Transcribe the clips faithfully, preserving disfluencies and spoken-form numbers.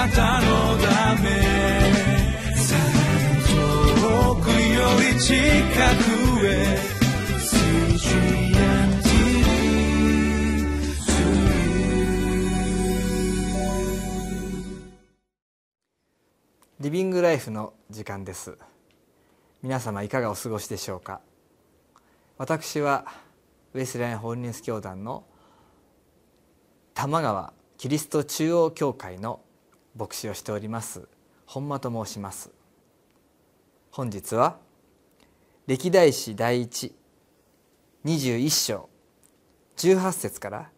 なたのため」「遠くより近くへ」リビングライフの時間です。皆様いかがお過ごしでしょうか。私はウェスレンホーリネス教団の玉川キリスト中央教会の牧師をしております本間と申します。本日は歴代史第一にじゅういち章じゅうはち節から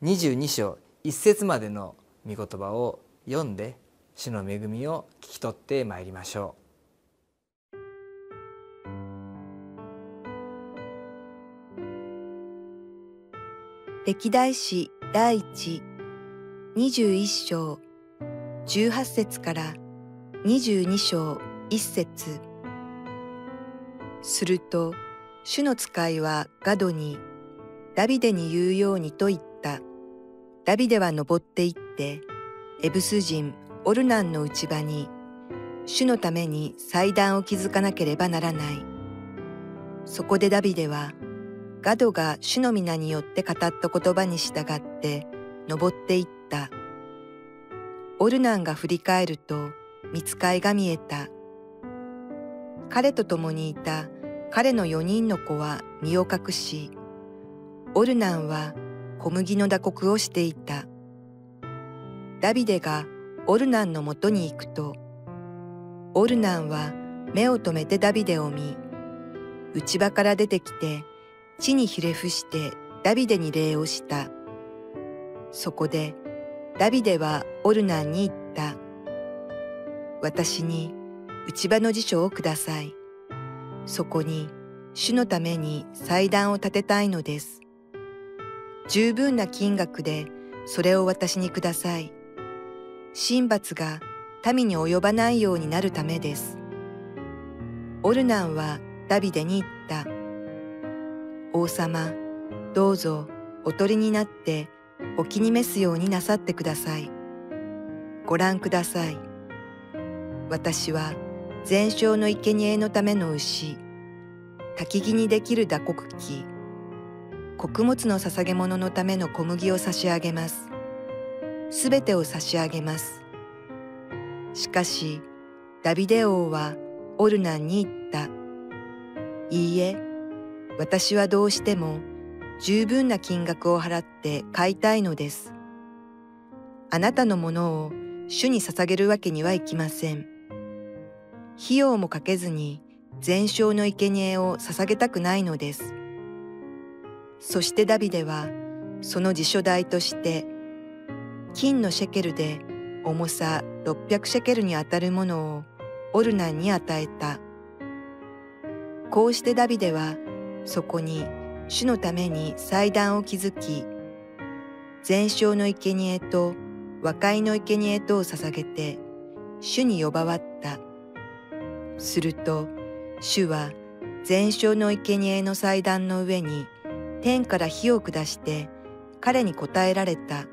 にじゅうに章いち節までの御言葉を読んで主の恵みを聞き取ってまいりましょう。歴代史第一にじゅういち章じゅうはち節からにじゅうに章いち節。すると主の使いはガドに、ダビデに言うようにと言った。ダビデは登って行ってエブス人オルナンの内場に、主のために祭壇を築かなければならない。そこでダビデは、ガドが主の皆によって語った言葉に従って登っていった。オルナンが振り返ると御使いが見えた。彼と共にいた彼の四人の子は身を隠し、オルナンは小麦の打穀をしていた。ダビデがオルナンのもとに行くと、オルナンは目を留めてダビデを見、内場から出てきて地にひれ伏してダビデに礼をした。そこでダビデはオルナンに言った。私に内場の辞書をください。そこに主のために祭壇を建てたいのです。十分な金額でそれを私にください。神罰が民に及ばないようになるためです。オルナンはダビデに言った。王様、どうぞおとりになってお気に召すようになさってください。ご覧ください。私は全焼の生贄のための牛、焚き木にできる打穀機、穀物の捧げ物のための小麦を差し上げます。すべてを差し上げます。しかし、ダビデ王はオルナンに言った。いいえ、私はどうしても十分な金額を払って買いたいのです。あなたのものを主に捧げるわけにはいきません。費用もかけずに全焼の生贄を捧げたくないのです。そしてダビデはその辞書代として、金のシェケルで重さろっぴゃくシェケルにあたるものをオルナンに与えた。こうしてダビデはそこに主のために祭壇を築き、全焼の生贄と和解の生贄とを捧げて主に呼ばわった。すると主は全焼の生贄の祭壇の上に天から火を下して彼に応えられた。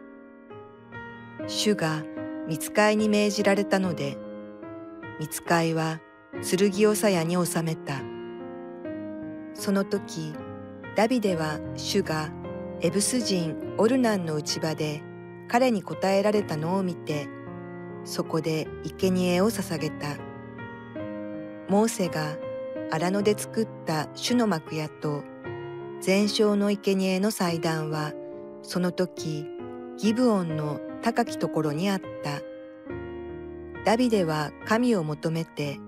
主が御使いに命じられたので、御使いは剣を鞘に収めた。その時ダビデは主がエブス人オルナンの内場で彼に応えられたのを見て、そこで生贄を捧げた。モーセが荒野で作った主の幕屋と全焼の生贄の祭壇は、その時ギブオンの高きところにあった。ダビデは神を求めて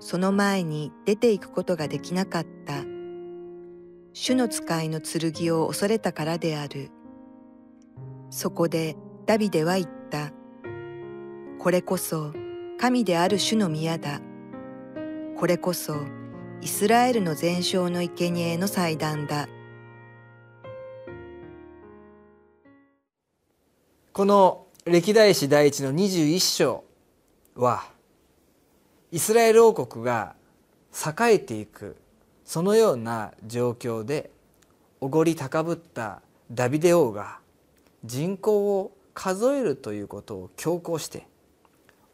その前に出ていくことができなかった。主の使いの剣を恐れたからである。そこでダビデは言った。これこそ神である主の宮だ。これこそイスラエルの全焼の生贄の祭壇だ。この歴代史第一のにじゅういち章は、イスラエル王国が栄えていくそのような状況で、おごり高ぶったダビデ王が人口を数えるということを強行して、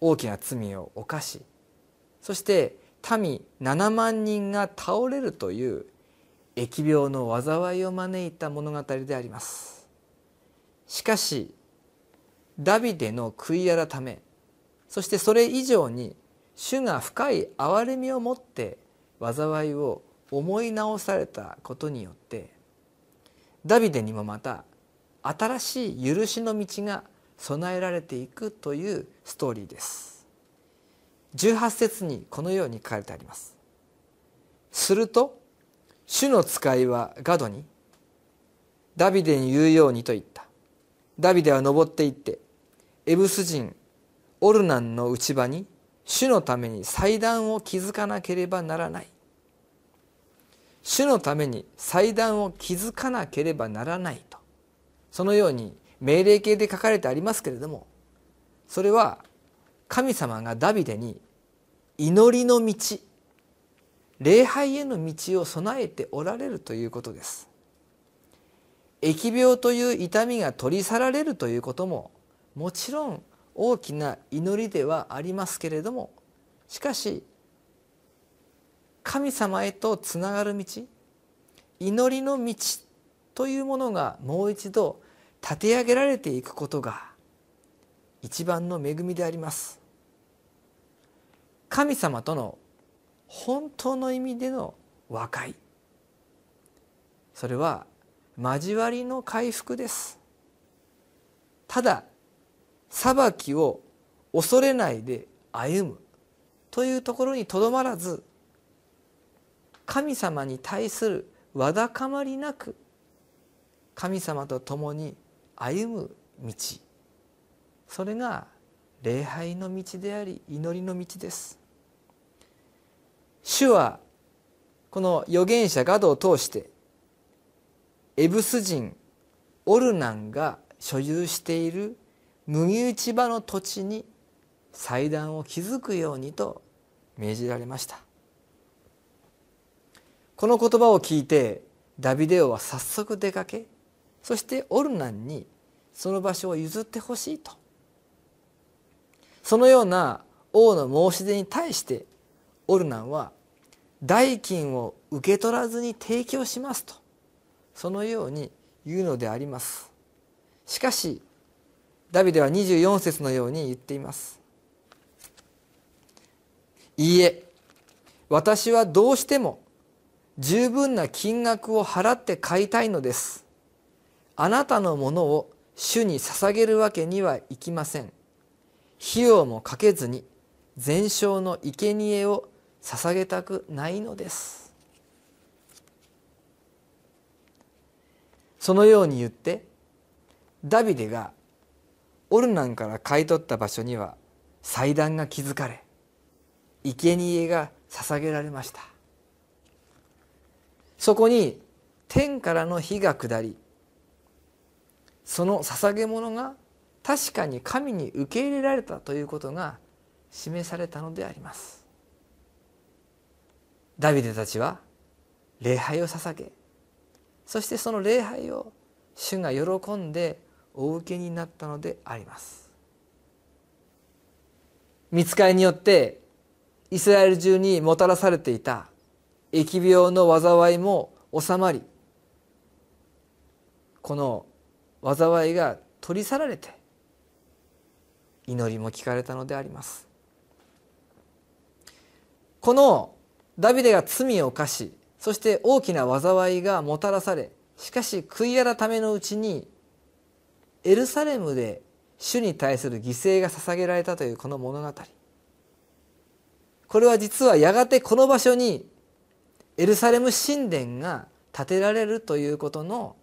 大きな罪を犯し、そして民ななまんにんが倒れるという疫病の災いを招いた物語であります。しかしダビデの悔い改め、そしてそれ以上に主が深い憐れみをもって災いを思い直されたことによって、ダビデにもまた新しい許しの道が備えられていくというストーリーです。じゅうはっせつにこのように書かれてあります。すると主の使いはガドに、ダビデに言うようにと言った。ダビデは登っていってエブス人オルナンの内場に主のために祭壇を築かなければならない。主のために祭壇を築かなければならないと、そのように命令形で書かれてありますけれども、それは神様がダビデに祈りの道、礼拝への道を備えておられるということです。疫病という痛みが取り去られるということももちろん大きな祈りではありますけれども、しかし神様へとつながる道、祈りの道というものがもう一度立て上げられていくことが一番の恵みであります。神様との本当の意味での和解、それは交わりの回復です。ただ裁きを恐れないで歩むというところにとどまらず、神様に対するわだかまりなく神様と共に歩む道、それが礼拝の道であり祈りの道です。主はこの預言者ガドを通してエブス人オルナンが所有している麦打ち場の土地に祭壇を築くようにと命じられました。この言葉を聞いてダビデ王は早速出かけ、そしてオルナンにその場所を譲ってほしいと、そのような王の申し出に対してオルナンは代金を受け取らずに提供しますと、そのように言うのであります。しかしダビデはにじゅうよんせつのように言っています。いいえ、私はどうしても十分な金額を払って買いたいのです。あなたのものを主に捧げるわけにはいきません。費用もかけずに全焼の生贄を捧げたくないのです。そのように言ってダビデがオルナンから買い取った場所には祭壇が築かれ、生贄が捧げられました。そこに天からの火が下り、その捧げ物が確かに神に受け入れられたということが示されたのであります。ダビデたちは礼拝を捧げ、そしてその礼拝を主が喜んでお受けになったのであります。御使いによってイスラエル中にもたらされていた疫病の災いも収まり、この災いが取り去られて祈りも聞かれたのであります。このダビデが罪を犯し、そして大きな災いがもたらされ、しかし悔い改めのうちにエルサレムで主に対する犠牲が捧げられたというこの物語、これは実はやがてこの場所にエルサレム神殿が建てられるということの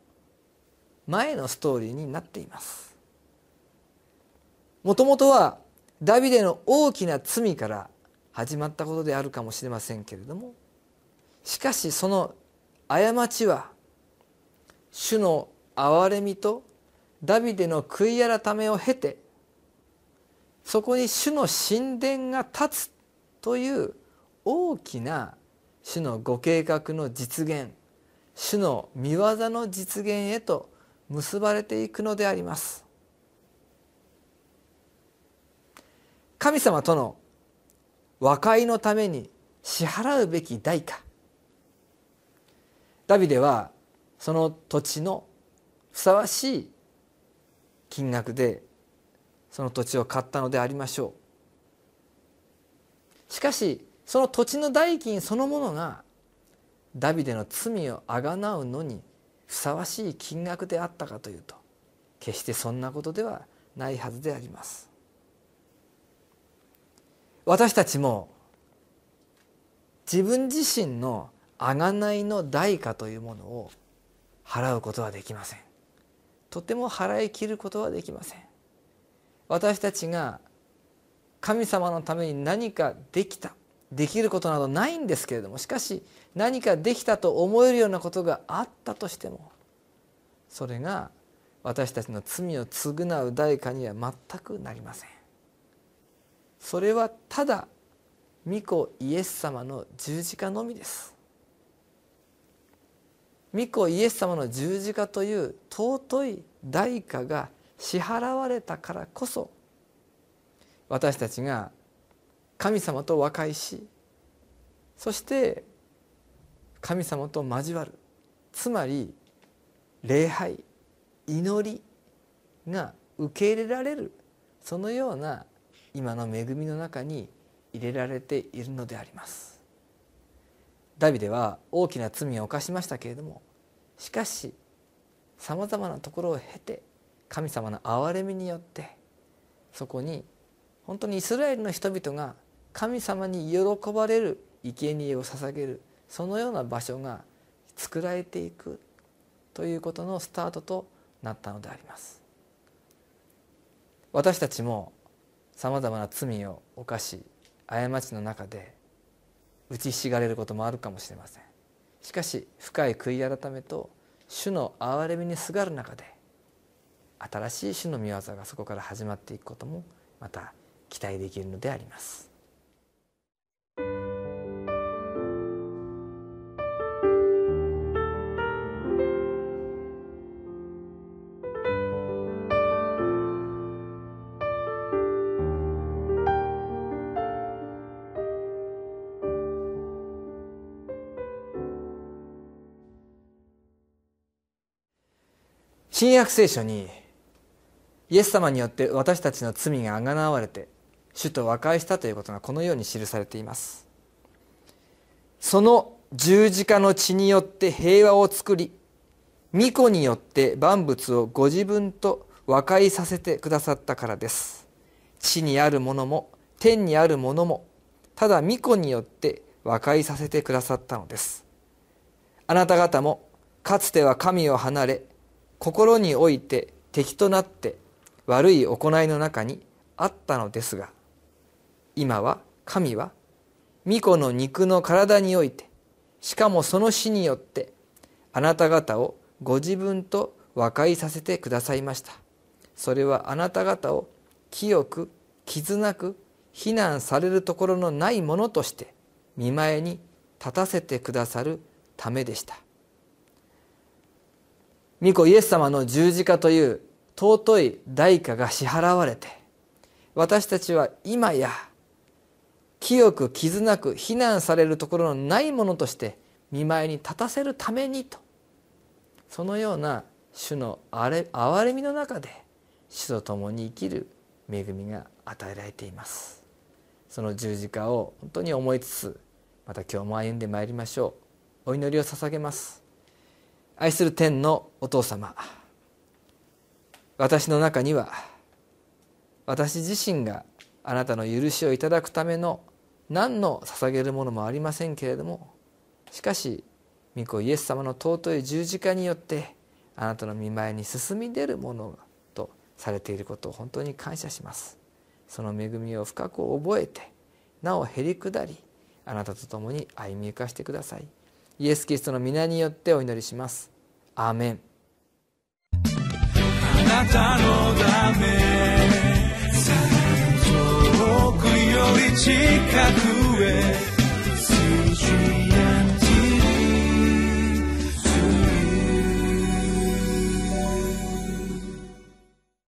前のストーリーになっています。もともとはダビデの大きな罪から始まったことであるかもしれませんけれども、しかしその過ちは主の憐れみとダビデの悔い改めを経て、そこに主の神殿が建つという大きな主のご計画の実現、主の御業の実現へと結ばれていくのであります。神様との和解のために支払うべき代価、ダビデはその土地のふさわしい金額でその土地を買ったのでありましょう。しかしその土地の代金そのものがダビデの罪をあがなうのにふさわしい金額であったかというと、決してそんなことではないはずであります。私たちも自分自身の贖いの代価というものを払うことはできません。とても払い切ることはできません。私たちが神様のために何かできた、できることなどないんですけれども、しかし何かできたと思えるようなことがあったとしても、それが私たちの罪を償う代価には全くなりません。それはただ御子イエス様の十字架のみです。御子イエス様の十字架という尊い代価が支払われたからこそ、私たちが神様と和解し、そして神様と交わる、つまり礼拝、祈りが受け入れられる、そのような今の恵みの中に入れられているのであります。ダビデは大きな罪を犯しましたけれども、しかしさまざまなところを経て神様の憐れみによって、そこに本当にイスラエルの人々が神様に喜ばれる生贄を捧げる、そのような場所が作られていくということのスタートとなったのであります。私たちもさまざまな罪を犯し、過ちの中で打ちひしがれることもあるかもしれません。しかし深い悔い改めと主の憐れみにすがる中で、新しい主の御業がそこから始まっていくこともまた期待できるのであります。新約聖書に、イエス様によって私たちの罪があがなわれて主と和解したということがこのように記されています。その十字架の血によって平和を作り、御子によって万物をご自分と和解させてくださったからです。地にあるものも天にあるものも、ただ御子によって和解させてくださったのです。あなた方もかつては神を離れ、心において敵となって悪い行いの中にあったのですが、今は神は御子の肉の体において、しかもその死によってあなた方をご自分と和解させてくださいました。それはあなた方を清く傷なく非難されるところのないものとして見前に立たせてくださるためでした。御子イエス様の十字架という尊い代価が支払われて、私たちは今や清く傷なく非難されるところのないものとして見前に立たせるためにと、そのような主の憐れみの中で主と共に生きる恵みが与えられています。その十字架を本当に思いつつ、また今日も歩んでまいりましょう。お祈りを捧げます。愛する天のお父様、私の中には私自身があなたの許しをいただくための何の捧げるものもありませんけれども、しかし御子イエス様の尊い十字架によってあなたの御前に進み出るものとされていることを本当に感謝します。その恵みを深く覚えて、なおへりくだり、あなたと共に歩みゆかしてください。イエス・キリストの皆によってお祈りします。アーメン。あなたのため、遠くより近く